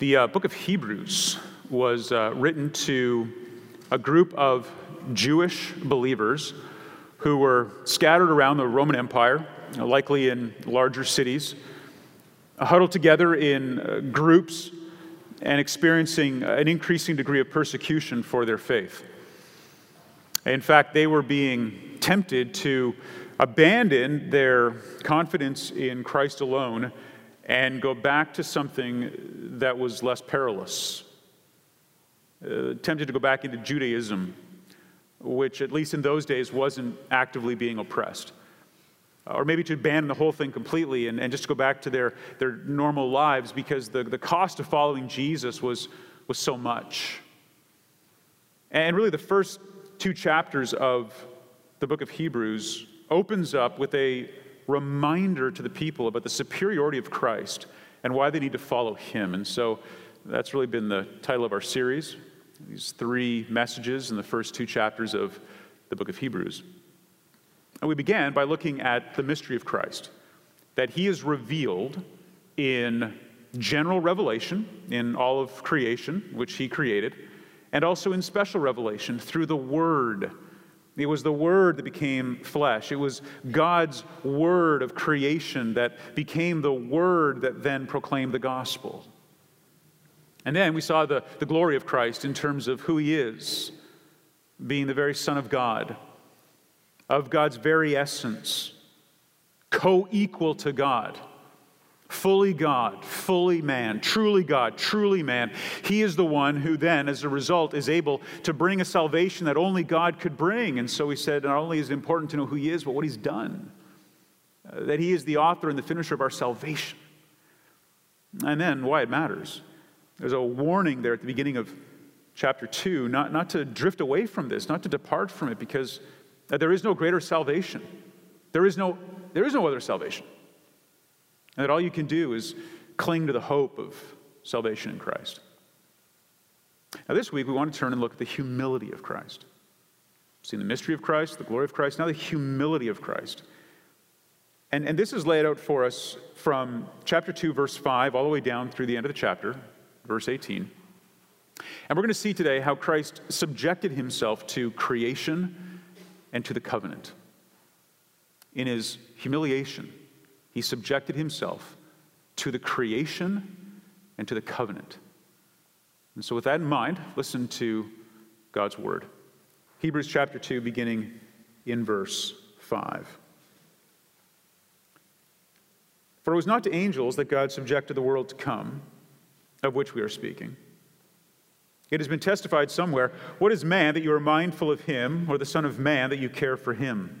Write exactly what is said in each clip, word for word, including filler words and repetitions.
The uh, book of Hebrews was uh, written to a group of Jewish believers who were scattered around the Roman Empire, likely in larger cities, huddled together in uh, groups and experiencing an increasing degree of persecution for their faith. In fact, they were being tempted to abandon their confidence in Christ alone and go back to something that was less perilous. Uh, tempted to go back into Judaism, which at least in those days wasn't actively being oppressed. Uh, or maybe to abandon the whole thing completely and, and just go back to their, their normal lives because the, the cost of following Jesus was, was so much. And really the first two chapters of the book of Hebrews opens up with a reminder to the people about the superiority of Christ and why they need to follow him. And so that's really been the title of our series, these three messages in the first two chapters of the book of Hebrews. And we began by looking at the mystery of Christ, that he is revealed in general revelation in all of creation, which he created, and also in special revelation through the Word. It was the Word that became flesh. It was God's Word of creation that became the Word that then proclaimed the gospel. And then we saw the, the glory of Christ in terms of who he is, being the very Son of God, of God's very essence, co-equal to God, fully God, fully man, truly God, truly man. He is the one who then, as a result, is able to bring a salvation that only God could bring. And so we said, not only is it important to know who he is, but what he's done, uh, that he is the author and the finisher of our salvation. And then why it matters. There's a warning there at the beginning of chapter two, not, not to drift away from this, not to depart from it, because there is no greater salvation. There is no, there is no other salvation. And that all you can do is cling to the hope of salvation in Christ. Now this week we want to turn and look at the humility of Christ. We've seen the mystery of Christ, the glory of Christ, now the humility of Christ. And, and this is laid out for us from chapter two, verse five, all the way down through the end of the chapter, verse eighteen. And we're going to see today how Christ subjected himself to creation and to the covenant. In his humiliation, he subjected himself to the creation and to the covenant. And so with that in mind, listen to God's word. Hebrews chapter two, beginning in verse five. For it was not to angels that God subjected the world to come, of which we are speaking. It has been testified somewhere, what is man that you are mindful of him, or the son of man that you care for him?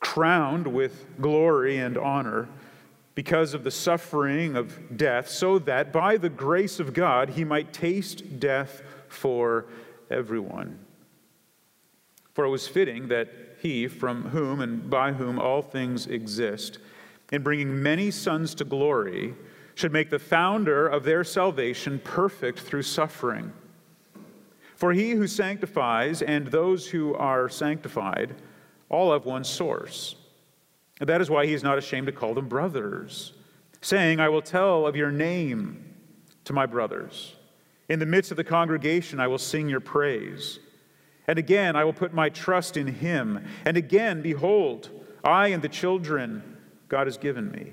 crowned with glory and honor because of the suffering of death, so that by the grace of God he might taste death for everyone. For it was fitting that he, from whom and by whom all things exist, in bringing many sons to glory, should make the founder of their salvation perfect through suffering. For he who sanctifies and those who are sanctified all have one source. And that is why he is not ashamed to call them brothers, saying, I will tell of your name to my brothers. In the midst of the congregation I will sing your praise. And again I will put my trust in him. And again, behold, I and the children God has given me.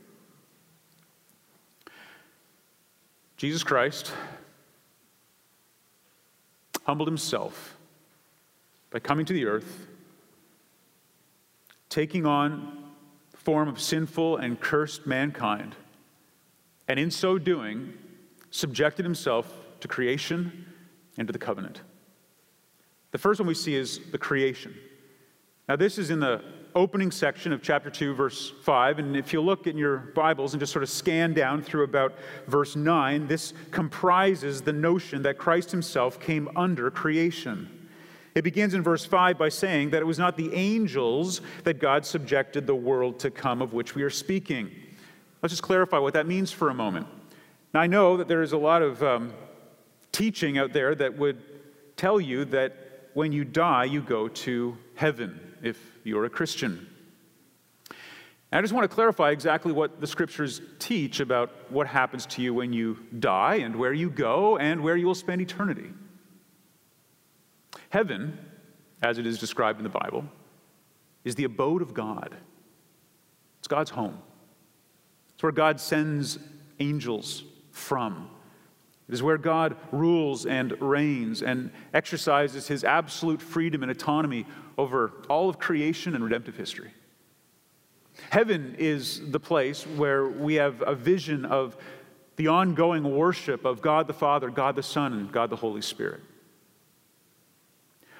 Jesus Christ humbled himself by coming to the earth, taking on the form of sinful and cursed mankind, and in so doing, subjected himself to creation and to the covenant. The first one we see is the creation. Now, this is in the opening section of chapter two, verse five, and if you look in your Bibles and just sort of scan down through about verse nine, this comprises the notion that Christ himself came under creation. It begins in verse five by saying that it was not the angels that God subjected the world to come of which we are speaking. Let's just clarify what that means for a moment. Now, I know that there is a lot of um, teaching out there that would tell you that when you die, you go to heaven if you're a Christian. And I just want to clarify exactly what the scriptures teach about what happens to you when you die and where you go and where you will spend eternity. Heaven, as it is described in the Bible, is the abode of God. It's God's home. It's where God sends angels from. It is where God rules and reigns and exercises his absolute freedom and autonomy over all of creation and redemptive history. Heaven is the place where we have a vision of the ongoing worship of God the Father, God the Son, and God the Holy Spirit.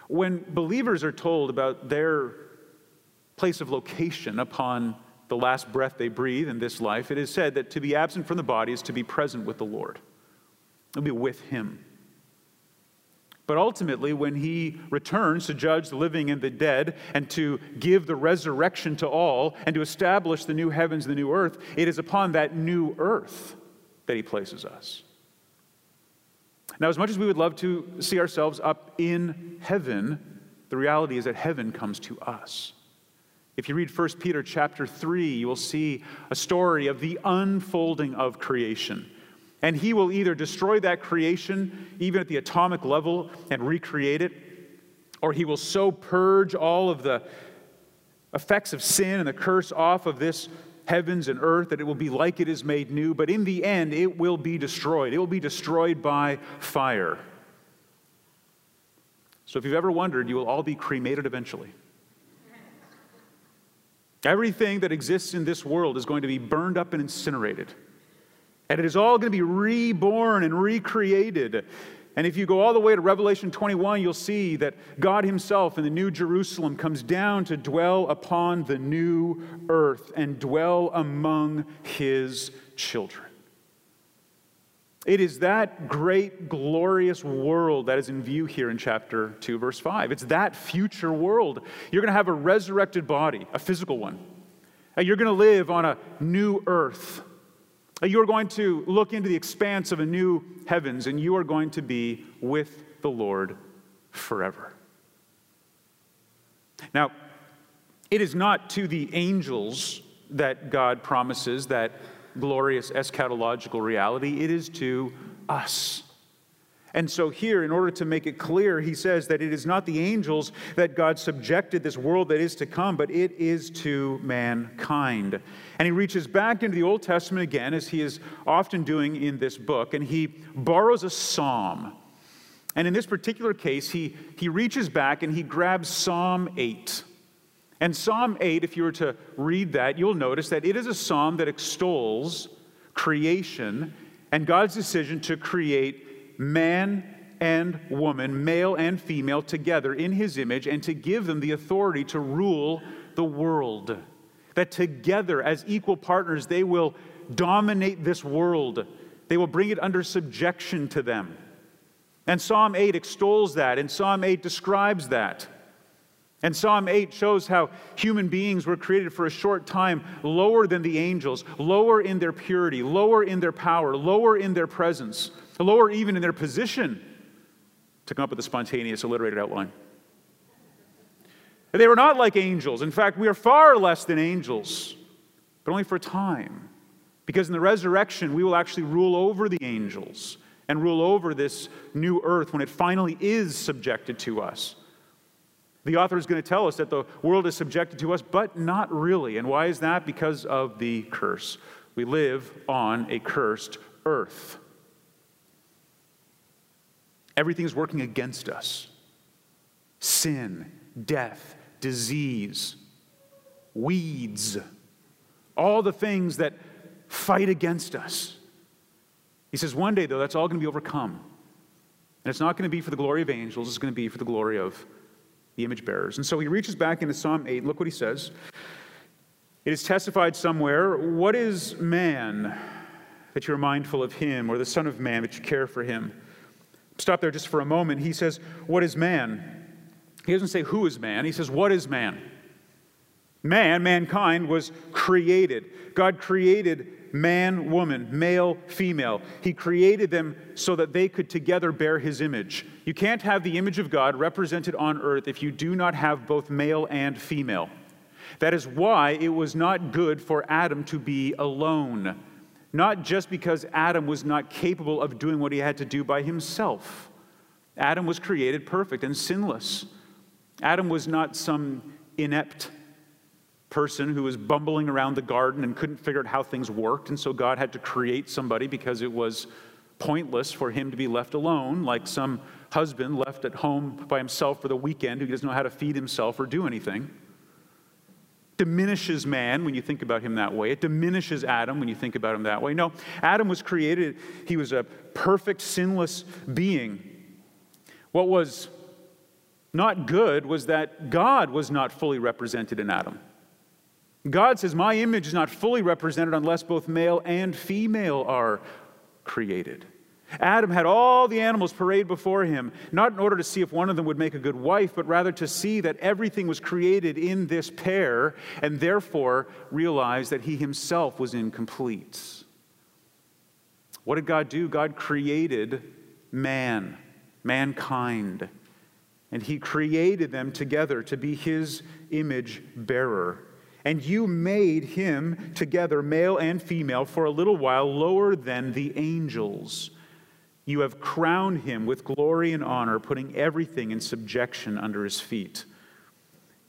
When believers are told about their place of location upon the last breath they breathe in this life, it is said that to be absent from the body is to be present with the Lord. It'll be with him. But ultimately, when he returns to judge the living and the dead and to give the resurrection to all and to establish the new heavens and the new earth, it is upon that new earth that he places us. Now, as much as we would love to see ourselves up in heaven, the reality is that heaven comes to us. If you read First Peter chapter three, you will see a story of the unfolding of creation. And he will either destroy that creation, even at the atomic level, and recreate it, or he will so purge all of the effects of sin and the curse off of this heavens and earth that it will be like it is made new. But in the end, it will be destroyed. It will be destroyed by fire. So if you've ever wondered, you will all be cremated eventually. Everything that exists in this world is going to be burned up and incinerated. And it is all going to be reborn and recreated. And if you go all the way to Revelation twenty-one, you'll see that God himself in the New Jerusalem comes down to dwell upon the new earth and dwell among his children. It is that great, glorious world that is in view here in chapter two, verse five. It's that future world. You're going to have a resurrected body, a physical one. And you're going to live on a new earth. You are going to look into the expanse of a new heavens, and you are going to be with the Lord forever. Now, it is not to the angels that God promises that glorious eschatological reality. It is to us. And so here, in order to make it clear, he says that it is not the angels that God subjected this world that is to come, but it is to mankind. And he reaches back into the Old Testament again, as he is often doing in this book, and he borrows a psalm. And in this particular case, he, he reaches back and he grabs Psalm eight. And Psalm eight, if you were to read that, you'll notice that it is a psalm that extols creation and God's decision to create man and woman, male and female, together in his image, and to give them the authority to rule the world. That together, as equal partners, they will dominate this world. They will bring it under subjection to them. And Psalm eight extols that, and Psalm eight describes that. And Psalm eight shows how human beings were created for a short time lower than the angels, lower in their purity, lower in their power, lower in their presence, lower even in their position, to come up with a spontaneous alliterated outline. They were not like angels. In fact, we are far less than angels, but only for a time. Because in the resurrection, we will actually rule over the angels and rule over this new earth when it finally is subjected to us. The author is going to tell us that the world is subjected to us, but not really. And why is that? Because of the curse. We live on a cursed earth. Everything is working against us. Sin, death, disease, weeds, all the things that fight against us. He says one day, though, that's all going to be overcome. And it's not going to be for the glory of angels. It's going to be for the glory of the image bearers. And so he reaches back into Psalm eight. Look what he says. It is testified somewhere, what is man that you are mindful of him, or the son of man that you care for him? Stop there just for a moment. He says, what is man? He doesn't say who is man. He says, what is man? Man, mankind, was created. God created man, woman, male, female. He created them so that they could together bear his image. You can't have the image of God represented on earth if you do not have both male and female. That is why it was not good for Adam to be alone. Not just because Adam was not capable of doing what he had to do by himself. Adam was created perfect and sinless. Adam was not some inept person who was bumbling around the garden and couldn't figure out how things worked, and so God had to create somebody because it was pointless for him to be left alone, like some husband left at home by himself for the weekend who doesn't know how to feed himself or do anything. Diminishes man when you think about him that way. It diminishes Adam when you think about him that way. No, Adam was created, he was a perfect, sinless being. What was not good was that God was not fully represented in Adam. God says, my image is not fully represented unless both male and female are created. Adam had all the animals parade before him, not in order to see if one of them would make a good wife, but rather to see that everything was created in this pair, and therefore realize that he himself was incomplete. What did God do? God created man, mankind, and he created them together to be his image bearer. And you made him together, male and female, for a little while lower than the angels. You have crowned him with glory and honor, putting everything in subjection under his feet.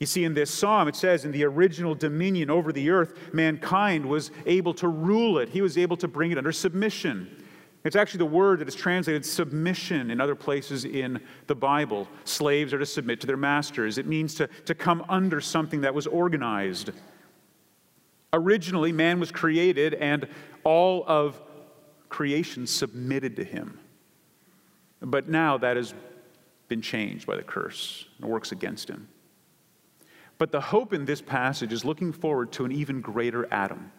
You see, in this psalm, it says, in the original dominion over the earth, mankind was able to rule it. He was able to bring it under submission. It's actually the word that is translated submission in other places in the Bible. Slaves are to submit to their masters. It means to, to come under something that was organized. Originally, man was created, and all of creation submitted to him. But now that has been changed by the curse and works against him. But the hope in this passage is looking forward to an even greater Adam.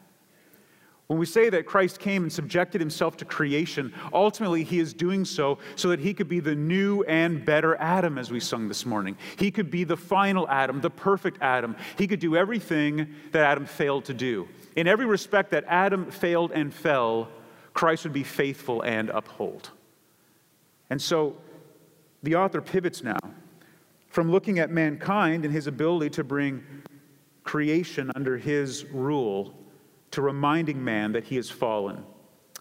When we say that Christ came and subjected himself to creation, ultimately he is doing so so that he could be the new and better Adam, as we sung this morning. He could be the final Adam, the perfect Adam. He could do everything that Adam failed to do. In every respect that Adam failed and fell, Christ would be faithful and uphold. And so the author pivots now from looking at mankind and his ability to bring creation under his rule to reminding man that he has fallen.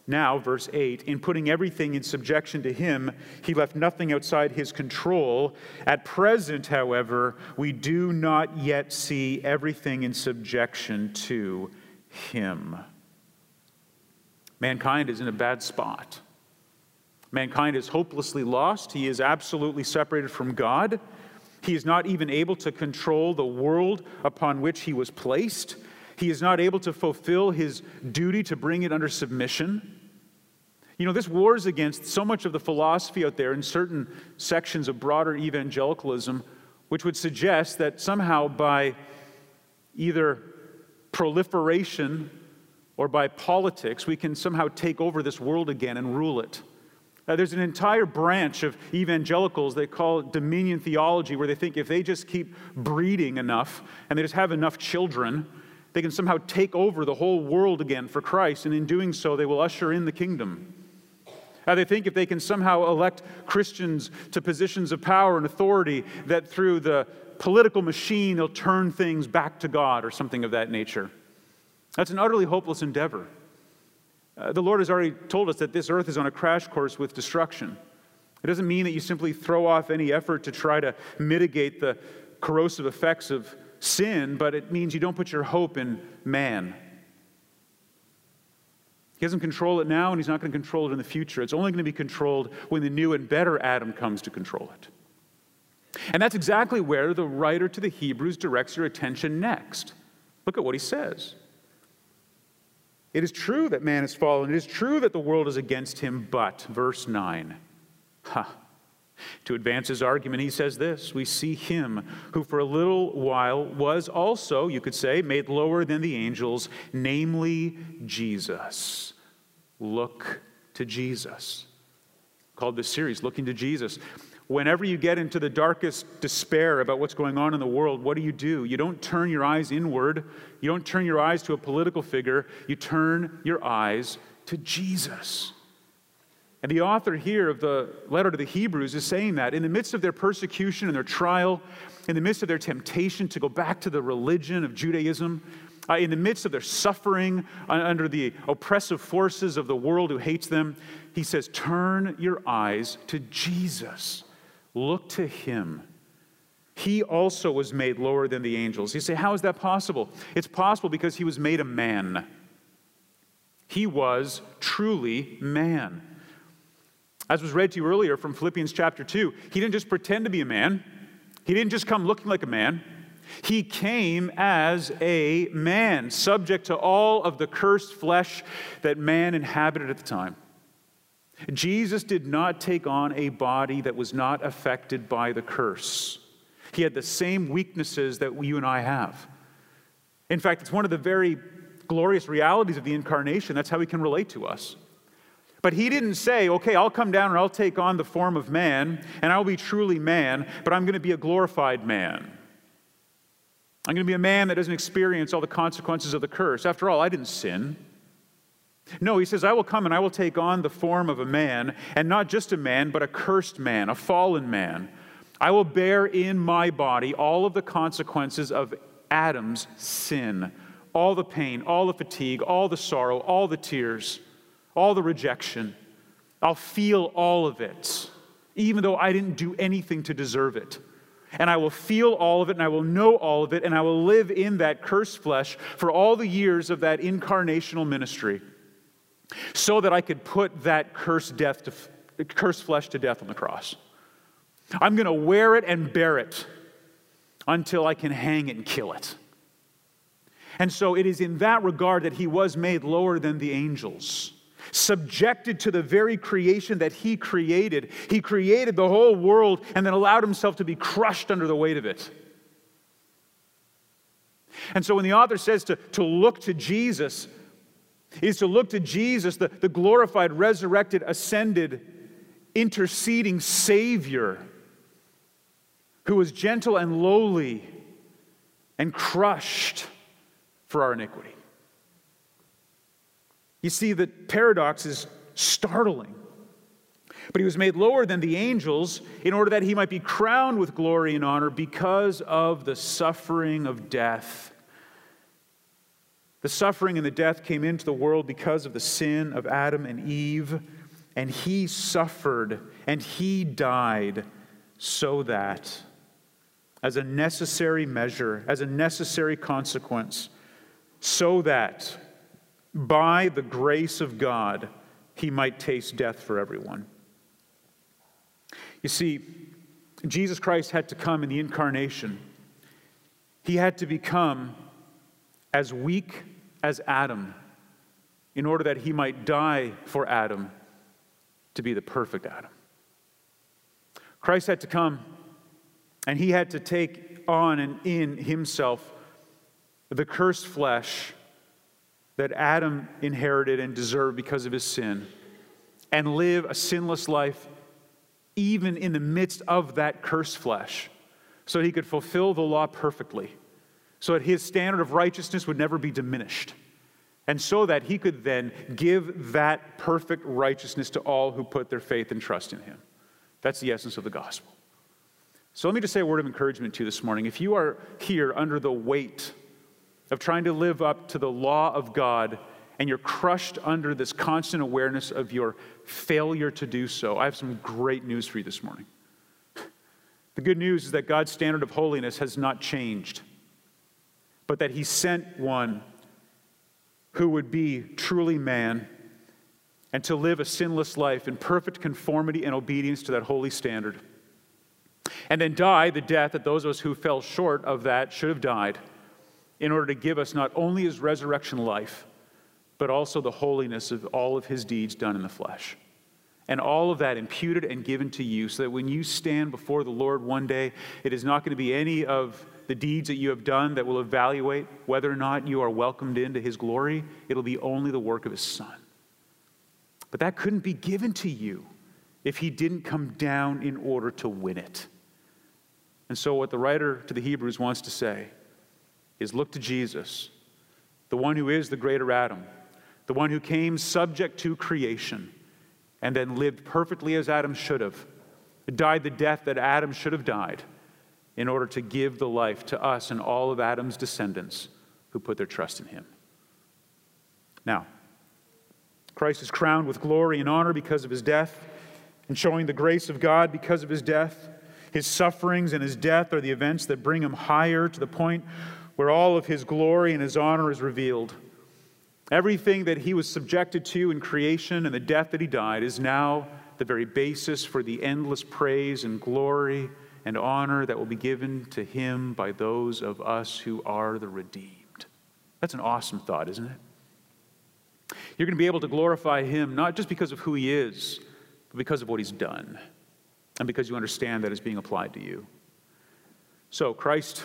Now, verse eight, in putting everything in subjection to him, he left nothing outside his control. At present, however, we do not yet see everything in subjection to him. Mankind is in a bad spot. Mankind is hopelessly lost. He is absolutely separated from God. He is not even able to control the world upon which he was placed. He is not able to fulfill his duty to bring it under submission. You know, this wars against so much of the philosophy out there in certain sections of broader evangelicalism, which would suggest that somehow by either proliferation or by politics, we can somehow take over this world again and rule it. Uh, there's an entire branch of evangelicals they call dominion theology, where they think if they just keep breeding enough and they just have enough children, they can somehow take over the whole world again for Christ, and in doing so, they will usher in the kingdom. Uh, they think if they can somehow elect Christians to positions of power and authority, that through the political machine, they'll turn things back to God or something of that nature. That's an utterly hopeless endeavor. Uh, the Lord has already told us that this earth is on a crash course with destruction. It doesn't mean that you simply throw off any effort to try to mitigate the corrosive effects of sin, but it means you don't put your hope in man. He doesn't control it now, and he's not going to control it in the future. It's only going to be controlled when the new and better Adam comes to control it. And that's exactly where the writer to the Hebrews directs your attention next. Look at what he says. It is true that man has fallen. It is true that the world is against him, but, verse nine, ha. To advance his argument, he says this, we see him who for a little while was also, you could say, made lower than the angels, namely Jesus. Look to Jesus. Called this series, Looking to Jesus. Whenever you get into the darkest despair about what's going on in the world, what do you do? You don't turn your eyes inward. You don't turn your eyes to a political figure. You turn your eyes to Jesus. And the author here of the letter to the Hebrews is saying that in the midst of their persecution and their trial, in the midst of their temptation to go back to the religion of Judaism, uh, in the midst of their suffering under the oppressive forces of the world who hates them, he says, turn your eyes to Jesus. Look to him. He also was made lower than the angels. You say, how is that possible? It's possible because he was made a man. He was truly man. As was read to you earlier from Philippians chapter two, he didn't just pretend to be a man. He didn't just come looking like a man. He came as a man, subject to all of the cursed flesh that man inhabited at the time. Jesus did not take on a body that was not affected by the curse. He had the same weaknesses that you and I have. In fact, it's one of the very glorious realities of the incarnation. That's how he can relate to us. But he didn't say, okay, I'll come down and I'll take on the form of man, and I'll be truly man, but I'm going to be a glorified man. I'm going to be a man that doesn't experience all the consequences of the curse. After all, I didn't sin. No, he says, I will come and I will take on the form of a man, and not just a man, but a cursed man, a fallen man. I will bear in my body all of the consequences of Adam's sin, all the pain, all the fatigue, all the sorrow, all the tears, all the rejection. I'll feel all of it, even though I didn't do anything to deserve it. And I will feel all of it, and I will know all of it, and I will live in that cursed flesh for all the years of that incarnational ministry, so that I could put that cursed, death to, cursed flesh to death on the cross. I'm going to wear it and bear it until I can hang it and kill it. And so it is in that regard that he was made lower than the angels, subjected to the very creation that he created. He created the whole world and then allowed himself to be crushed under the weight of it. And so when the author says to, to look to Jesus, is to look to Jesus, the, the glorified, resurrected, ascended, interceding Savior, who was gentle and lowly and crushed for our iniquity. You see, the paradox is startling. But he was made lower than the angels in order that he might be crowned with glory and honor because of the suffering of death. The suffering and the death came into the world because of the sin of Adam and Eve, and he suffered and he died so that, as a necessary measure, as a necessary consequence, so that by the grace of God, he might taste death for everyone. You see, Jesus Christ had to come in the incarnation. He had to become as weak as Adam, in order that he might die for Adam to be the perfect Adam. Christ had to come, and he had to take on and in himself the cursed flesh that Adam inherited and deserved because of his sin. and live a sinless life even in the midst of that cursed flesh, so that he could fulfill the law perfectly, so that his standard of righteousness would never be diminished, and so that he could then give that perfect righteousness to all who put their faith and trust in him. That's the essence of the gospel. So let me just say a word of encouragement to you this morning. If you are here under the weight of trying to live up to the law of God, and you're crushed under this constant awareness of your failure to do so, I have some great news for you this morning. The good news is that God's standard of holiness has not changed, but that he sent one who would be truly man and to live a sinless life in perfect conformity and obedience to that holy standard, and then die the death that those of us who fell short of that should have died, in order to give us not only his resurrection life, but also the holiness of all of his deeds done in the flesh. And all of that imputed and given to you, so that when you stand before the Lord one day, it is not going to be any of the deeds that you have done that will evaluate whether or not you are welcomed into his glory. It'll be only the work of his Son. But that couldn't be given to you if he didn't come down in order to win it. And so what the writer to the Hebrews wants to say is, look to Jesus, the one who is the greater Adam, the one who came subject to creation, and then lived perfectly as Adam should have, died the death that Adam should have died, in order to give the life to us and all of Adam's descendants who put their trust in him. Now, Christ is crowned with glory and honor because of his death, and showing the grace of God because of his death. His sufferings and his death are the events that bring him higher to the point where all of his glory and his honor is revealed. Everything that he was subjected to in creation and the death that he died is now the very basis for the endless praise and glory and honor that will be given to him by those of us who are the redeemed. That's an awesome thought, isn't it? You're going to be able to glorify him not just because of who he is, but because of what he's done, and because you understand that is being applied to you. So Christ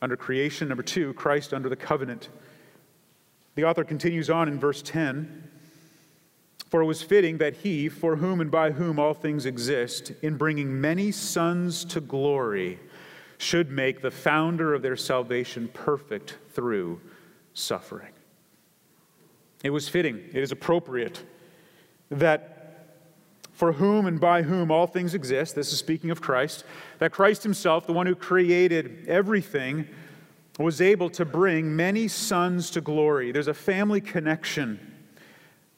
under creation. Number two, Christ under the covenant. The author continues on in verse ten. For it was fitting that he, for whom and by whom all things exist, in bringing many sons to glory, should make the founder of their salvation perfect through suffering. It was fitting, it is appropriate, that for whom and by whom all things exist, this is speaking of Christ, that Christ himself, the one who created everything, was able to bring many sons to glory. There's a family connection.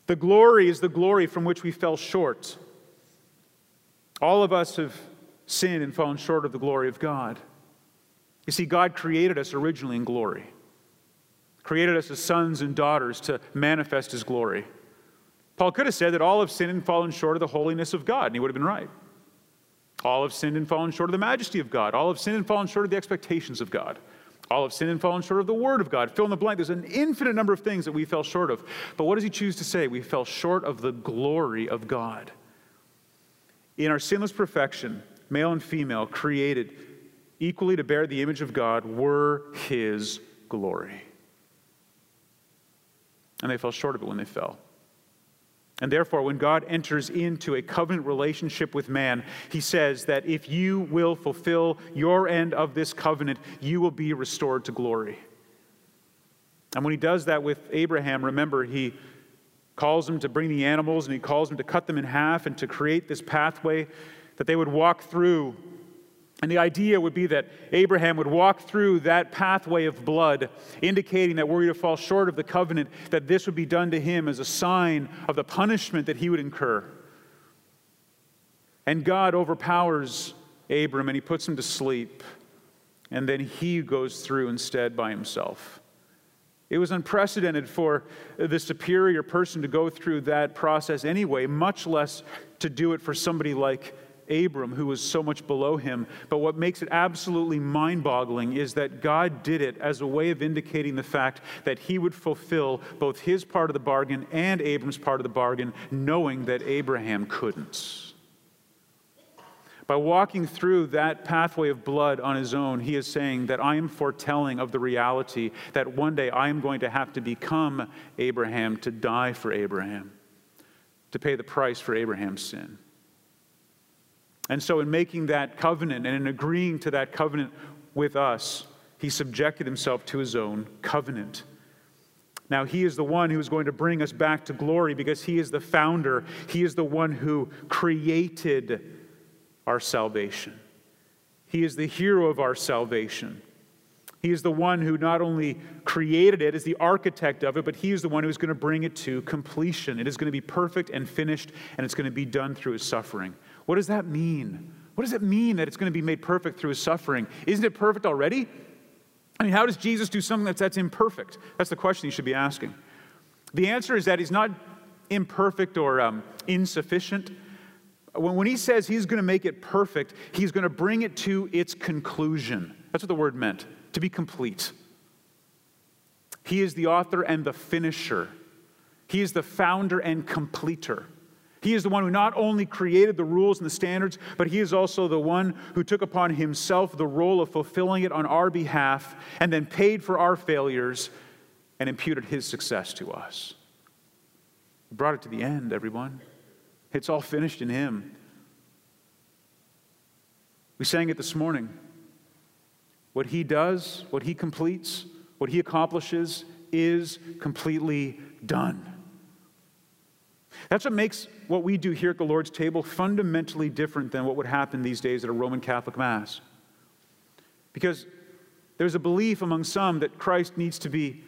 The glory is the glory from which we fell short. All of us have sinned and fallen short of the glory of God. You see, God created us originally in glory, created us as sons and daughters to manifest his glory. Paul could have said that all have sinned and fallen short of the holiness of God, and he would have been right. All have sinned and fallen short of the majesty of God. All have sinned and fallen short of the expectations of God. All have sinned and fallen short of the word of God. Fill in the blank. There's an infinite number of things that we fell short of. But what does he choose to say? We fell short of the glory of God. In our sinless perfection, male and female, created equally to bear the image of God, were his glory. And they fell short of it when they fell. And therefore, when God enters into a covenant relationship with man, he says that if you will fulfill your end of this covenant, you will be restored to glory. And when he does that with Abraham, remember, he calls him to bring the animals, and he calls him to cut them in half and to create this pathway that they would walk through. And the idea would be that Abraham would walk through that pathway of blood, indicating that were he to fall short of the covenant, that this would be done to him as a sign of the punishment that he would incur. And God overpowers Abram, and he puts him to sleep, and then he goes through instead by himself. It was unprecedented for the superior person to go through that process anyway, much less to do it for somebody like Abram, who was so much below him. But what makes it absolutely mind-boggling is that God did it as a way of indicating the fact that he would fulfill both his part of the bargain and Abram's part of the bargain, knowing that Abraham couldn't. By walking through that pathway of blood on his own, he is saying that I am foretelling of the reality that one day I am going to have to become Abraham, to die for Abraham. to pay the price for Abraham's sin. And so in making that covenant and in agreeing to that covenant with us, he subjected himself to his own covenant. Now he is the one who is going to bring us back to glory because he is the founder. He is the one who created our salvation. He is the hero of our salvation. He is the one who not only created it, is the architect of it, but he is the one who is going to bring it to completion. It is going to be perfect and finished, and it's going to be done through his suffering. What does that mean? What does it mean that it's going to be made perfect through his suffering? Isn't it perfect already? I mean, how does Jesus do something that's, that's imperfect? That's the question you should be asking. The answer is that he's not imperfect or um, insufficient. When, when he says he's going to make it perfect, he's going to bring it to its conclusion. That's what the word meant. To be complete. He is the author and the finisher. He is the founder and completer. He is the one who not only created the rules and the standards, but he is also the one who took upon himself the role of fulfilling it on our behalf and then paid for our failures and imputed his success to us. He brought it to the end, everyone. It's all finished in him. We sang it this morning. What he does, what he completes, what he accomplishes is completely done. That's what makes what we do here at the Lord's table fundamentally different than what would happen these days at a Roman Catholic Mass. Because there's a belief among some that Christ needs to be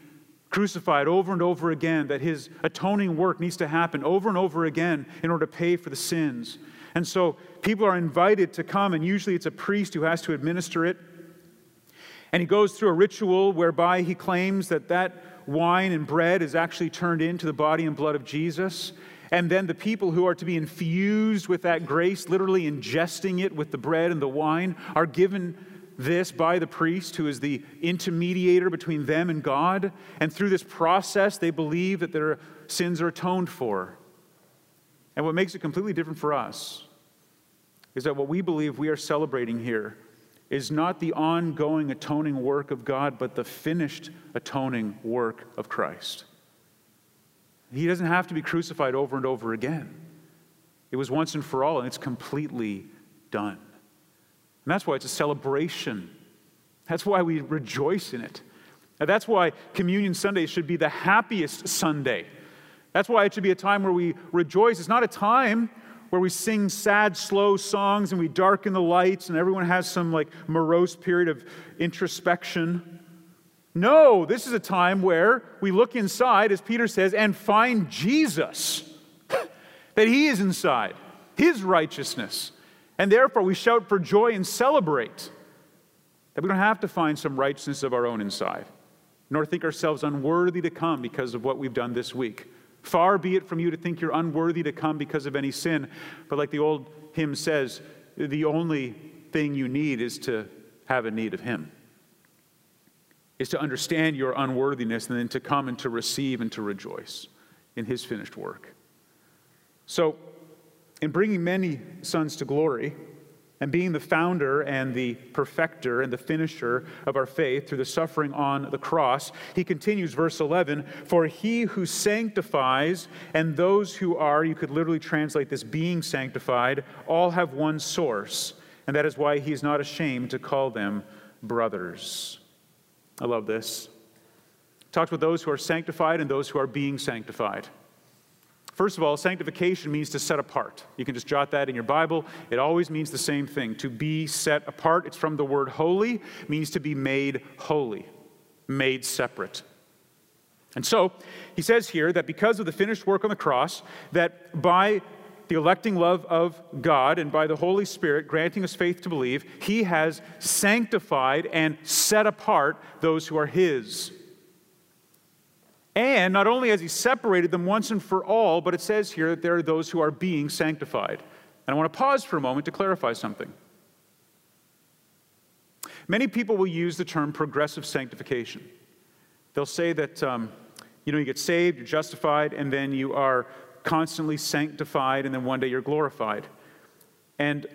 crucified over and over again, that his atoning work needs to happen over and over again in order to pay for the sins. And so people are invited to come, and usually it's a priest who has to administer it. And he goes through a ritual whereby he claims that that wine and bread is actually turned into the body and blood of Jesus. And then the people who are to be infused with that grace, literally ingesting it with the bread and the wine, are given this by the priest, who is the intermediator between them and God. And through this process, they believe that their sins are atoned for. And what makes it completely different for us is that what we believe we are celebrating here is not the ongoing atoning work of God, but the finished atoning work of Christ. He doesn't have to be crucified over and over again. It was once and for all, and it's completely done. And that's why it's a celebration. That's why we rejoice in it. And that's why Communion Sunday should be the happiest Sunday. That's why it should be a time where we rejoice. It's not a time where we sing sad, slow songs and we darken the lights and everyone has some like morose period of introspection. No, this is a time where we look inside, as Peter says, and find Jesus, that he is inside, his righteousness. And therefore we shout for joy and celebrate that we don't have to find some righteousness of our own inside, nor think ourselves unworthy to come because of what we've done this week. Far be it from you to think you're unworthy to come because of any sin. But like the old hymn says, the only thing you need is to have a need of him. Is to understand your unworthiness and then to come and to receive and to rejoice in his finished work. So in bringing many sons to glory and being the founder and the perfecter and the finisher of our faith through the suffering on the cross, he continues verse eleven, for he who sanctifies and those who are, you could literally translate this, being sanctified, all have one source, and that is why he is not ashamed to call them brothers. I love this. Talks about those who are sanctified and those who are being sanctified. First of all, sanctification means to set apart. You can just jot that in your Bible. It always means the same thing, to be set apart. It's from the word holy, means to be made holy, made separate. And so he says here that because of the finished work on the cross, that by the electing love of God and by the Holy Spirit granting us faith to believe, he has sanctified and set apart those who are his. And not only has he separated them once and for all, but it says here that there are those who are being sanctified. And I want to pause for a moment to clarify something. Many people will use the term progressive sanctification. They'll say that, um, you know, you get saved, you're justified, and then you are constantly sanctified, and then one day you're glorified. And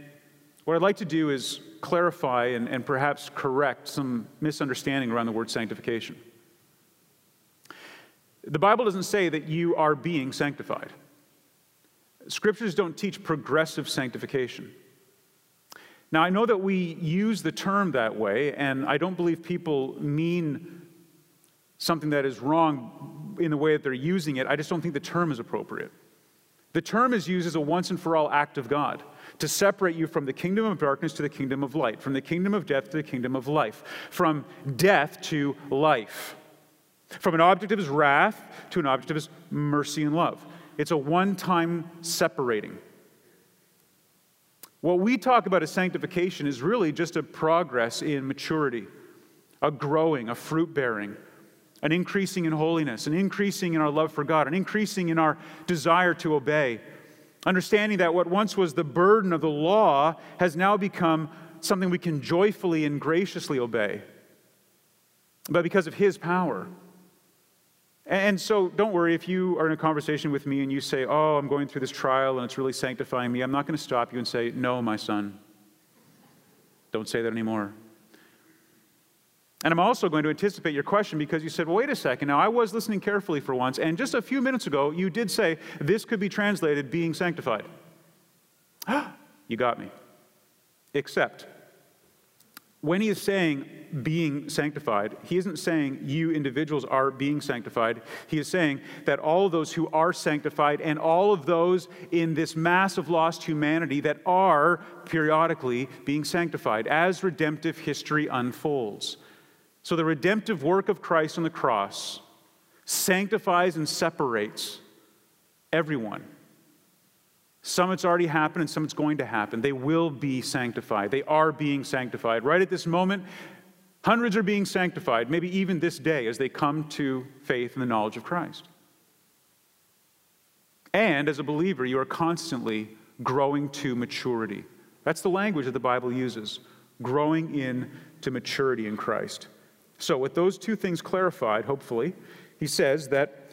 what I'd like to do is clarify and, and perhaps correct some misunderstanding around the word sanctification. The Bible doesn't say that you are being sanctified. Scriptures don't teach progressive sanctification. Now, I know that we use the term that way, and I don't believe people mean something that is wrong in the way that they're using it. I just don't think the term is appropriate. The term is used as a once and for all act of God to separate you from the kingdom of darkness to the kingdom of light, from the kingdom of death to the kingdom of life, from death to life, from an object of his wrath to an object of his mercy and love. It's a one-time separating. What we talk about as sanctification is really just a progress in maturity, a growing, a fruit-bearing, an increasing in holiness, an increasing in our love for God, an increasing in our desire to obey. Understanding that what once was the burden of the law has now become something we can joyfully and graciously obey, but because of His power. And so don't worry if you are in a conversation with me and you say, oh, I'm going through this trial and it's really sanctifying me. I'm not going to stop you and say, no, my son, don't say that anymore. And I'm also going to anticipate your question because you said, well, wait a second. Now, I was listening carefully for once, and just a few minutes ago, you did say this could be translated being sanctified. You got me. Except when he is saying being sanctified, he isn't saying you individuals are being sanctified. He is saying that all of those who are sanctified and all of those in this mass of lost humanity that are periodically being sanctified as redemptive history unfolds. So the redemptive work of Christ on the cross sanctifies and separates everyone. Some it's already happened and some it's going to happen. They will be sanctified. They are being sanctified. Right at this moment, hundreds are being sanctified, maybe even this day, as they come to faith in the knowledge of Christ. And as a believer, you are constantly growing to maturity. That's the language that the Bible uses, growing in to maturity in Christ. So with those two things clarified, hopefully, he says that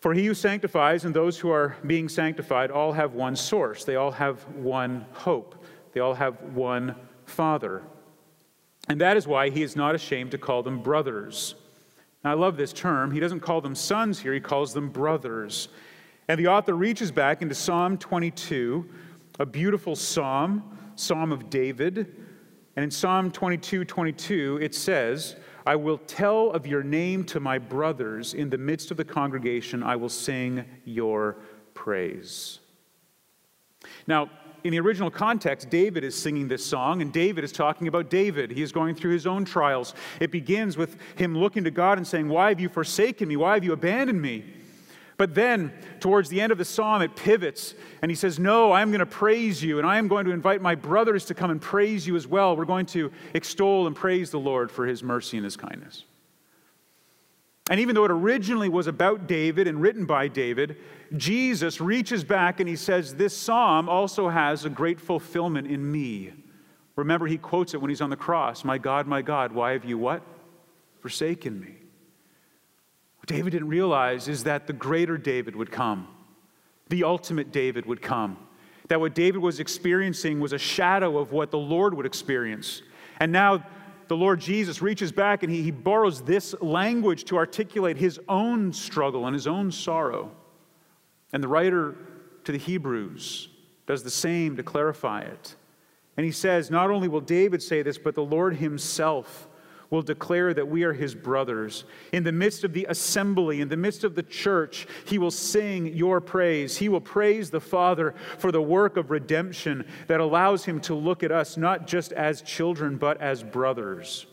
for he who sanctifies and those who are being sanctified all have one source. They all have one hope. They all have one Father. And that is why he is not ashamed to call them brothers. Now, I love this term. He doesn't call them sons here. He calls them brothers. And the author reaches back into Psalm twenty-two, a beautiful psalm, Psalm of David. And in Psalm twenty-two, twenty-two, it says, I will tell of your name to my brothers. In the midst of the congregation, I will sing your praise. Now, in the original context, David is singing this song, and David is talking about David. He is going through his own trials. It begins with him looking to God and saying, why have you forsaken me? Why have you abandoned me? But then, towards the end of the psalm, it pivots, and he says, no, I'm going to praise you, and I am going to invite my brothers to come and praise you as well. We're going to extol and praise the Lord for his mercy and his kindness. And even though it originally was about David and written by David, Jesus reaches back and he says, this psalm also has a great fulfillment in me. Remember, he quotes it when he's on the cross. My God, my God, why have you what? Forsaken me. What David didn't realize is that the greater David would come. The ultimate David would come. That what David was experiencing was a shadow of what the Lord would experience. And now the Lord Jesus reaches back and he, he borrows this language to articulate his own struggle and his own sorrow. And the writer to the Hebrews does the same to clarify it. And he says, not only will David say this, but the Lord himself will declare that we are his brothers. In the midst of the assembly, in the midst of the church, he will sing your praise. He will praise the Father for the work of redemption that allows him to look at us not just as children, but as brothers.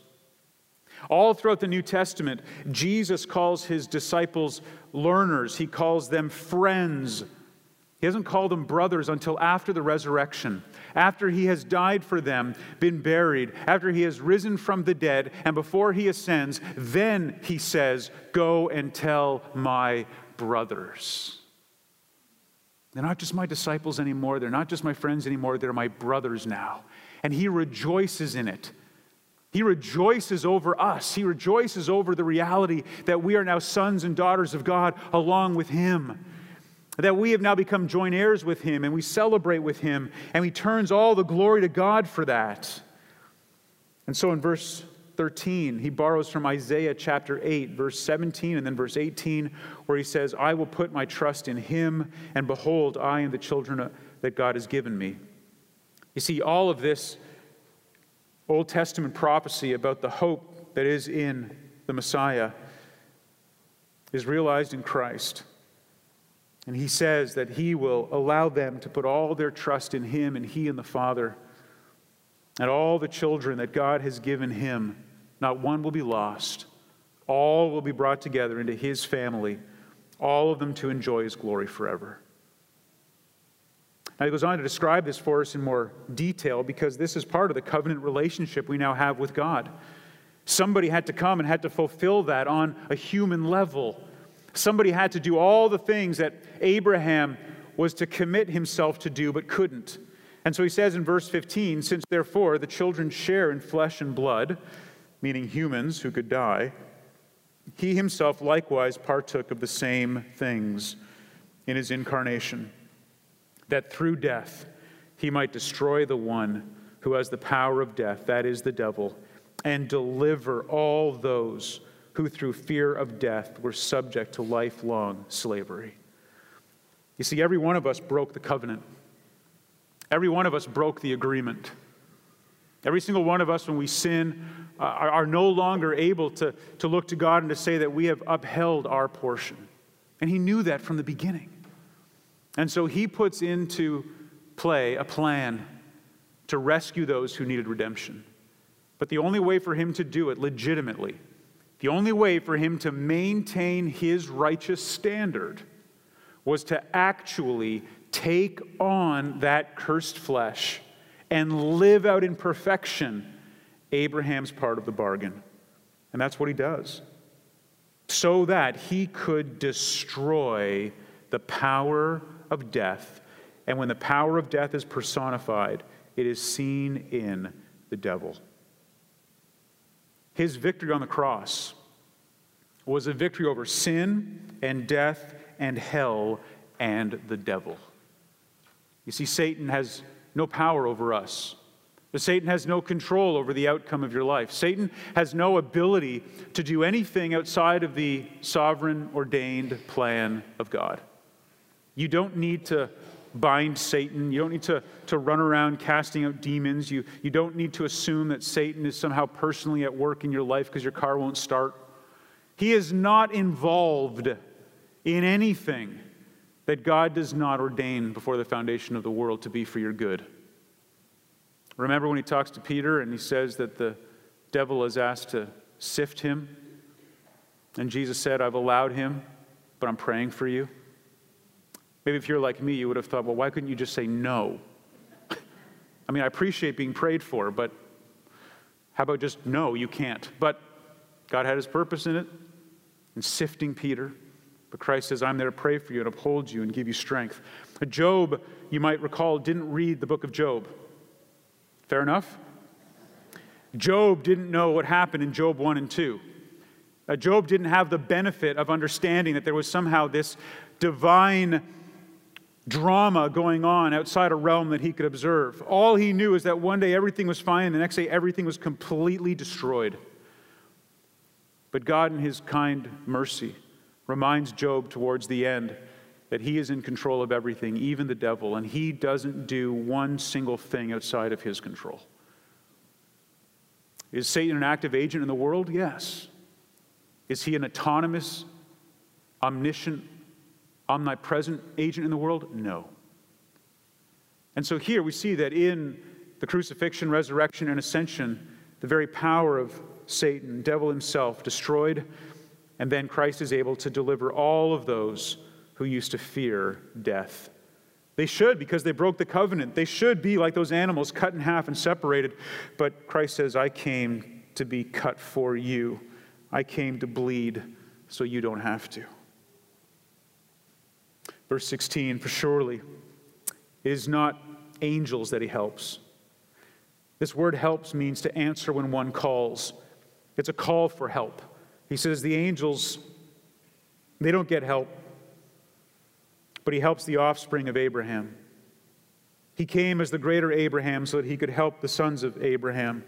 All throughout the New Testament, Jesus calls his disciples learners. He calls them friends. He doesn't call them brothers until after the resurrection, after he has died for them, been buried, after he has risen from the dead, and before he ascends, then he says, go and tell my brothers. They're not just my disciples anymore. They're not just my friends anymore. They're my brothers now. And he rejoices in it. He rejoices over us. He rejoices over the reality that we are now sons and daughters of God along with him. That we have now become joint heirs with him, and we celebrate with him, and he turns all the glory to God for that. And so in verse thirteen, he borrows from Isaiah chapter eight, verse seventeen, and then verse eighteen, where he says, I will put my trust in him, and behold, I am the children that God has given me. You see, all of this Old Testament prophecy about the hope that is in the Messiah is realized in Christ. And he says that he will allow them to put all their trust in him and he and the Father. And all the children that God has given him, not one will be lost. All will be brought together into his family, all of them to enjoy his glory forever. Now he goes on to describe this for us in more detail, because this is part of the covenant relationship we now have with God. Somebody had to come and had to fulfill that on a human level. Somebody had to do all the things that Abraham was to commit himself to do but couldn't. And so he says in verse fifteen, since therefore the children share in flesh and blood, meaning humans who could die, he himself likewise partook of the same things in his incarnation, that through death he might destroy the one who has the power of death, that is the devil, and deliver all those who through fear of death were subject to lifelong slavery. You see, every one of us broke the covenant. Every one of us broke the agreement. Every single one of us, when we sin, uh, are, are no longer able to, to look to God and to say that we have upheld our portion. And he knew that from the beginning. And so he puts into play a plan to rescue those who needed redemption. But the only way for him to do it legitimately, the only way for him to maintain his righteous standard, was to actually take on that cursed flesh and live out in perfection Abraham's part of the bargain. And that's what he does. So that he could destroy the power of death. And when the power of death is personified, it is seen in the devil. His victory on the cross was a victory over sin and death and hell and the devil. You see, Satan has no power over us. Satan has no control over the outcome of your life. Satan has no ability to do anything outside of the sovereign ordained plan of God. You don't need to bind Satan. You don't need to, to run around casting out demons. You, you don't need to assume that Satan is somehow personally at work in your life because your car won't start. He is not involved in anything that God does not ordain before the foundation of the world to be for your good. Remember when he talks to Peter and he says that the devil is asked to sift him? And Jesus said, I've allowed him, but I'm praying for you. Maybe if you're like me, you would have thought, well, why couldn't you just say no? I mean, I appreciate being prayed for, but how about just no, you can't? But God had his purpose in it, in sifting Peter. But Christ says, I'm there to pray for you and uphold you and give you strength. Job, you might recall, didn't read the book of Job. Fair enough? Job didn't know what happened in Job one and two. Job didn't have the benefit of understanding that there was somehow this divine drama going on outside a realm that he could observe. All he knew is that one day everything was fine, and the next day everything was completely destroyed. But God, in his kind mercy, reminds Job towards the end that he is in control of everything, even the devil, and he doesn't do one single thing outside of his control. Is Satan an active agent in the world? Yes. Is he an autonomous, omniscient, omnipresent agent in the world? No. And so here we see that in the crucifixion, resurrection, and ascension, the very power of Satan, devil himself, destroyed. And then Christ is able to deliver all of those who used to fear death. They should, because they broke the covenant. They should be like those animals, cut in half and separated. But Christ says, I came to be cut for you. I came to bleed so you don't have to. Verse sixteen, for surely it is not angels that he helps. This word helps means to answer when one calls. It's a call for help. He says the angels, they don't get help, but he helps the offspring of Abraham. He came as the greater Abraham so that he could help the sons of Abraham.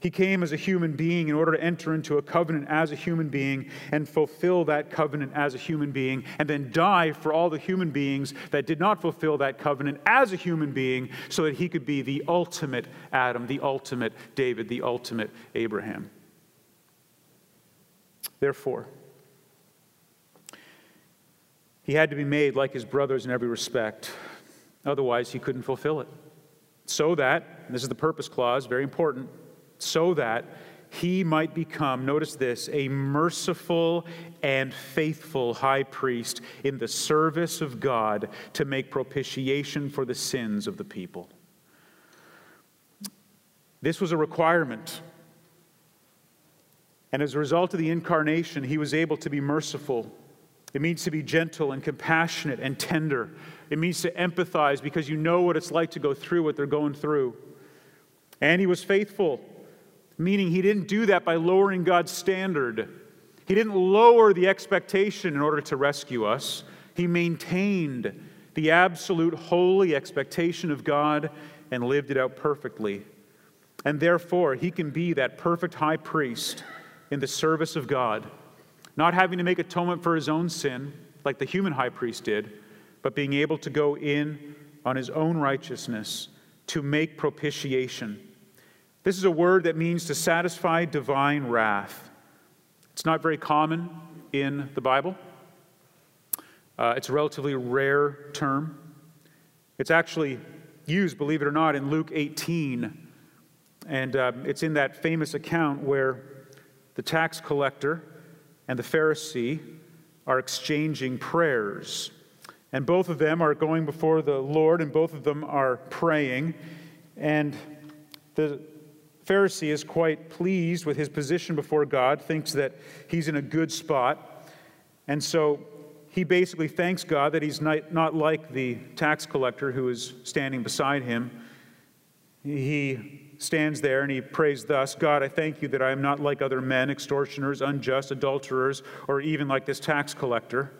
He came as a human being in order to enter into a covenant as a human being and fulfill that covenant as a human being, and then die for all the human beings that did not fulfill that covenant as a human being, so that he could be the ultimate Adam, the ultimate David, the ultimate Abraham. Therefore, he had to be made like his brothers in every respect. Otherwise, he couldn't fulfill it. So that, and this is the purpose clause, very important, so that he might become, notice this, a merciful and faithful high priest in the service of God to make propitiation for the sins of the people. This was a requirement. And as a result of the incarnation, he was able to be merciful. It means to be gentle and compassionate and tender. It means to empathize because you know what it's like to go through what they're going through. And he was faithful, meaning he didn't do that by lowering God's standard. He didn't lower the expectation in order to rescue us. He maintained the absolute holy expectation of God and lived it out perfectly. And therefore, he can be that perfect high priest in the service of God, not having to make atonement for his own sin, like the human high priest did, but being able to go in on his own righteousness to make propitiation. This is a word that means to satisfy divine wrath. It's not very common in the Bible. Uh, it's a relatively rare term. It's actually used, believe it or not, in Luke eighteen. And um, it's in that famous account where the tax collector and the Pharisee are exchanging prayers. And both of them are going before the Lord, and both of them are praying. And the Pharisee is quite pleased with his position before God, thinks that he's in a good spot. And so he basically thanks God that he's not like the tax collector who is standing beside him. He stands there and he prays thus, God, I thank you that I am not like other men, extortioners, unjust, adulterers, or even like this tax collector.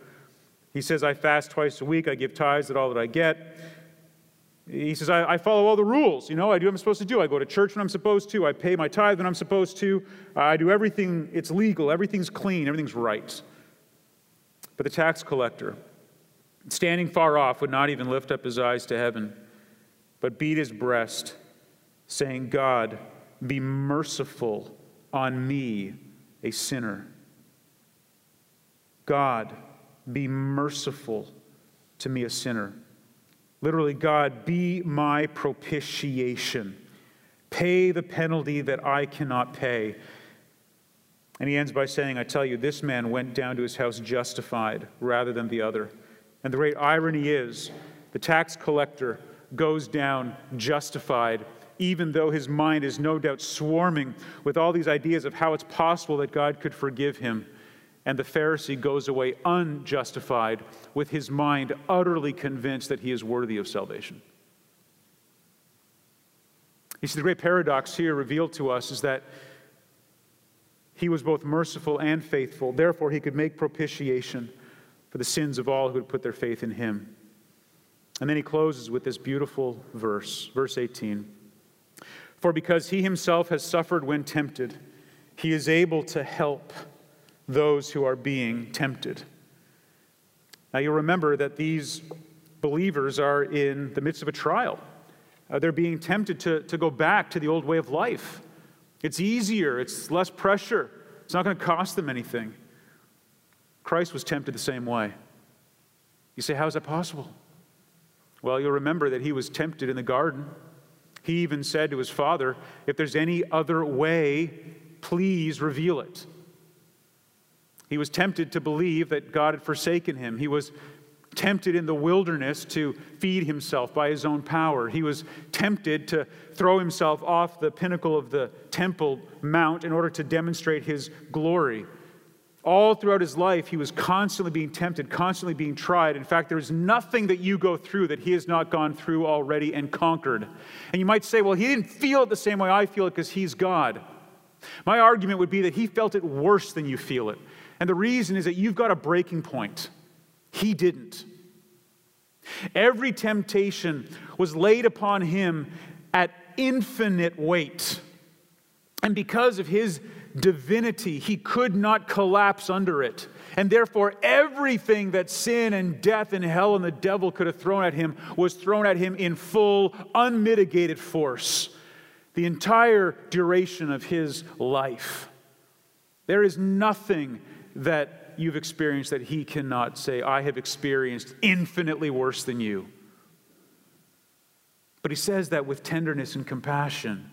He says, I fast twice a week, I give tithes at all that I get. He says, I, I follow all the rules, you know, I do what I'm supposed to do. I go to church when I'm supposed to, I pay my tithe when I'm supposed to, I do everything, it's legal, everything's clean, everything's right. But the tax collector, standing far off, would not even lift up his eyes to heaven, but beat his breast, saying, God, be merciful on me, a sinner. God, be merciful to me, a sinner. Literally, God, be my propitiation. Pay the penalty that I cannot pay. And he ends by saying, I tell you, this man went down to his house justified rather than the other. And the great irony is, the tax collector goes down justified, even though his mind is no doubt swarming with all these ideas of how it's possible that God could forgive him. And the Pharisee goes away unjustified, with his mind utterly convinced that he is worthy of salvation. You see, the great paradox here revealed to us is that he was both merciful and faithful. Therefore, he could make propitiation for the sins of all who had put their faith in him. And then he closes with this beautiful verse, verse eighteen. For because he himself has suffered when tempted, he is able to help those who are being tempted. Now you'll remember that these believers are in the midst of a trial. Uh, they're being tempted to, to go back to the old way of life. It's easier, it's less pressure, it's not going to cost them anything. Christ was tempted the same way. You say, how is that possible? Well, you'll remember that he was tempted in the garden. He even said to his father, if there's any other way, please reveal it. He was tempted to believe that God had forsaken him. He was tempted in the wilderness to feed himself by his own power. He was tempted to throw himself off the pinnacle of the temple mount in order to demonstrate his glory. All throughout his life, he was constantly being tempted, constantly being tried. In fact, there is nothing that you go through that he has not gone through already and conquered. And you might say, well, he didn't feel it the same way I feel it because he's God. My argument would be that he felt it worse than you feel it. And the reason is that you've got a breaking point. He didn't. Every temptation was laid upon him at infinite weight. And because of his divinity, he could not collapse under it. And therefore, everything that sin and death and hell and the devil could have thrown at him was thrown at him in full, unmitigated force. The entire duration of his life. There is nothing that you've experienced that he cannot say, I have experienced infinitely worse than you. But he says that with tenderness and compassion,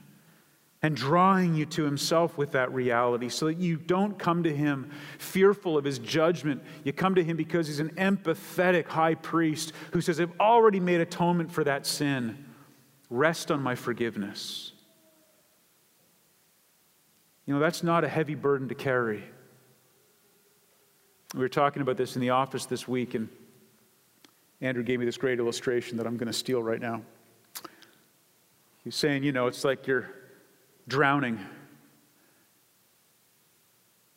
and drawing you to himself with that reality, so that you don't come to him fearful of his judgment. You come to him because he's an empathetic high priest who says, I've already made atonement for that sin. Rest on my forgiveness. You know, that's not a heavy burden to carry. We were talking about this in the office this week, and Andrew gave me this great illustration that I'm going to steal right now. He's saying, you know, it's like you're drowning,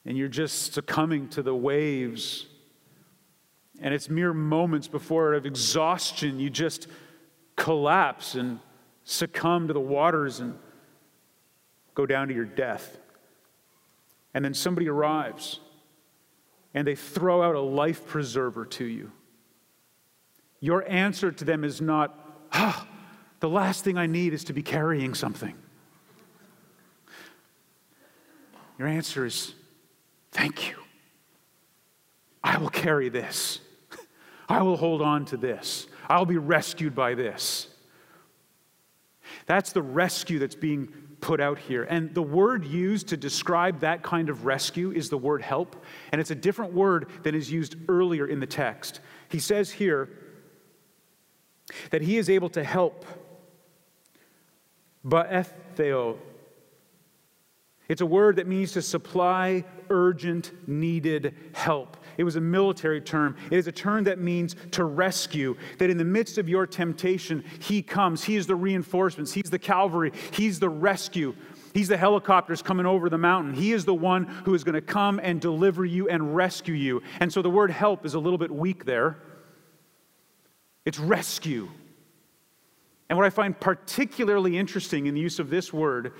and you're just succumbing to the waves, and it's mere moments before of exhaustion you just collapse and succumb to the waters and go down to your death. And then somebody arrives and they throw out a life preserver to you. Your answer to them is not, ah, the last thing I need is to be carrying something. Your answer is, thank you. I will carry this. I will hold on to this. I'll be rescued by this. That's the rescue that's being put out here. And the word used to describe that kind of rescue is the word help. And it's a different word than is used earlier in the text. He says here that he is able to help. Baetheo. It's a word that means to supply urgent, needed help. It was a military term. It is a term that means to rescue, that in the midst of your temptation, he comes. He is the reinforcements. He's the cavalry. He's the rescue. He's the helicopters coming over the mountain. He is the one who is going to come and deliver you and rescue you. And so the word help is a little bit weak there. It's rescue. And what I find particularly interesting in the use of this word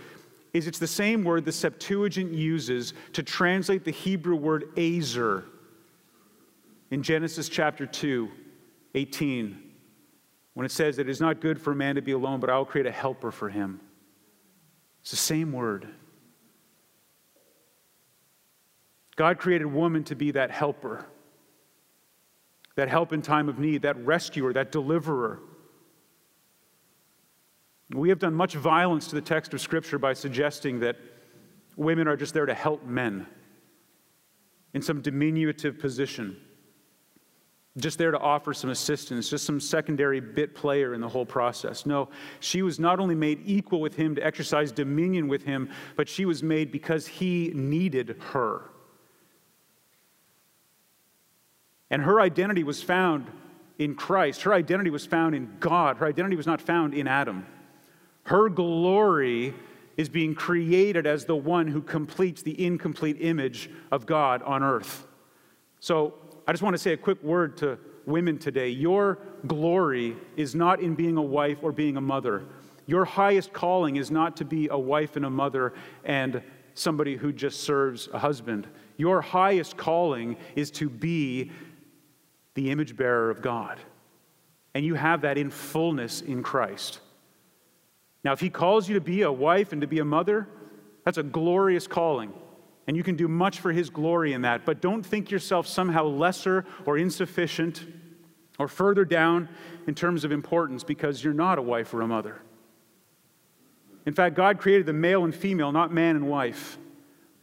is it's the same word the Septuagint uses to translate the Hebrew word azer in Genesis chapter two, eighteen, when it says that it is not good for a man to be alone, but I will create a helper for him. It's the same word. God created woman to be that helper, that help in time of need, that rescuer, that deliverer. We have done much violence to the text of Scripture by suggesting that women are just there to help men in some diminutive position, just there to offer some assistance, just some secondary bit player in the whole process. No, she was not only made equal with him to exercise dominion with him, but she was made because he needed her. And her identity was found in Christ. Her identity was found in God. Her identity was not found in Adam. Her glory is being created as the one who completes the incomplete image of God on earth. So I just want to say a quick word to women today. Your glory is not in being a wife or being a mother. Your highest calling is not to be a wife and a mother and somebody who just serves a husband. Your highest calling is to be the image bearer of God. And you have that in fullness in Christ. Now, if he calls you to be a wife and to be a mother, that's a glorious calling. And you can do much for his glory in that. But don't think yourself somehow lesser or insufficient or further down in terms of importance because you're not a wife or a mother. In fact, God created the male and female, not man and wife.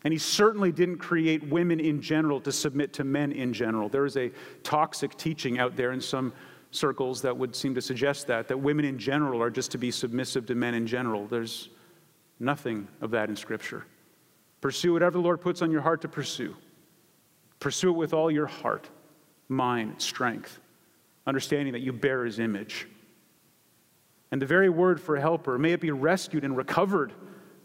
And he certainly didn't create women in general to submit to men in general. There is a toxic teaching out there in some circles that would seem to suggest that, that women in general are just to be submissive to men in general. There's nothing of that in Scripture. Pursue whatever the Lord puts on your heart to pursue. Pursue it with all your heart, mind, strength, understanding that you bear his image. And the very word for helper, may it be rescued and recovered.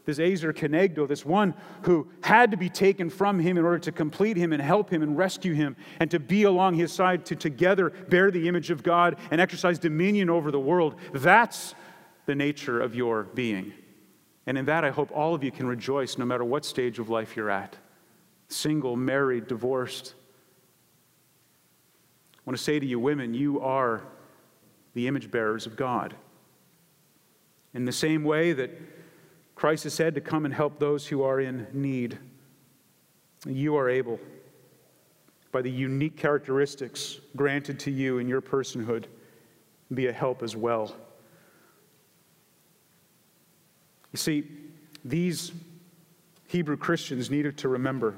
This azer kenegdo, this one who had to be taken from him in order to complete him and help him and rescue him and to be along his side to together bear the image of God and exercise dominion over the world. That's the nature of your being. And in that, I hope all of you can rejoice no matter what stage of life you're at. Single, married, divorced. I want to say to you, women, you are the image bearers of God. In the same way that Christ is said to come and help those who are in need, you are able, by the unique characteristics granted to you in your personhood, to be a help as well. You see, these Hebrew Christians needed to remember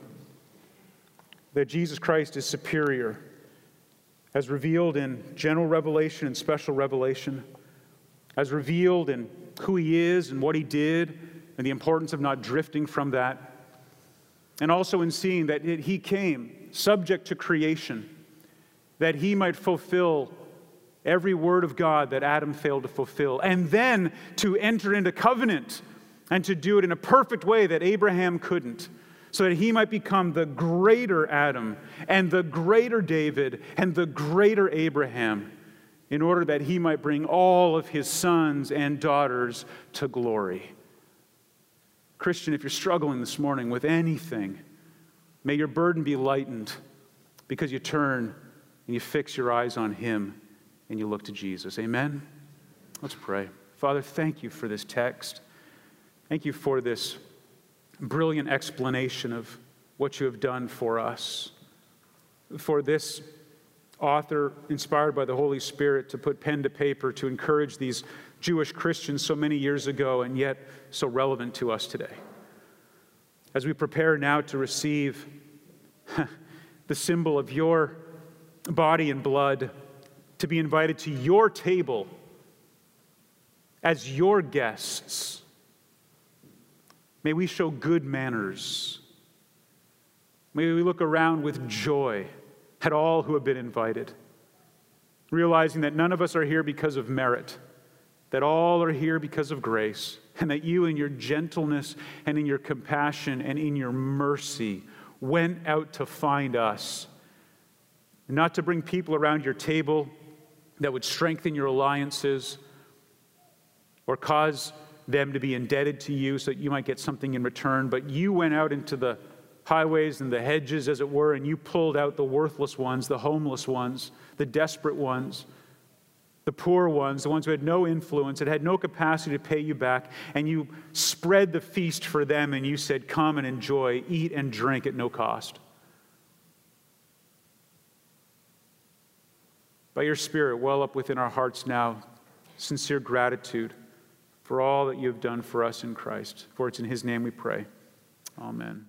that Jesus Christ is superior, as revealed in general revelation and special revelation, as revealed in who he is and what he did, and the importance of not drifting from that, and also in seeing that it, he came subject to creation, that he might fulfill every word of God that Adam failed to fulfill, and then to enter into covenant and to do it in a perfect way that Abraham couldn't, so that he might become the greater Adam and the greater David and the greater Abraham, in order that he might bring all of his sons and daughters to glory. Christian, if you're struggling this morning with anything, may your burden be lightened because you turn and you fix your eyes on him and you look to Jesus. Amen? Let's pray. Father, thank you for this text. Thank you for this brilliant explanation of what you have done for us, for this author, inspired by the Holy Spirit, to put pen to paper to encourage these Jewish Christians so many years ago and yet so relevant to us today. As we prepare now to receive the symbol of your body and blood, to be invited to your table as your guests, may we show good manners. May we look around with joy at all who have been invited, realizing that none of us are here because of merit, that all are here because of grace, and that you in your gentleness and in your compassion and in your mercy went out to find us, not to bring people around your table that would strengthen your alliances or cause them to be indebted to you so that you might get something in return, but you went out into the highways and the hedges, as it were, and you pulled out the worthless ones, the homeless ones, the desperate ones, the poor ones, the ones who had no influence, that had no capacity to pay you back, and you spread the feast for them, and you said, come and enjoy, eat and drink at no cost. By your Spirit, well up within our hearts now, sincere gratitude for all that you have done for us in Christ. For it's in his name we pray. Amen.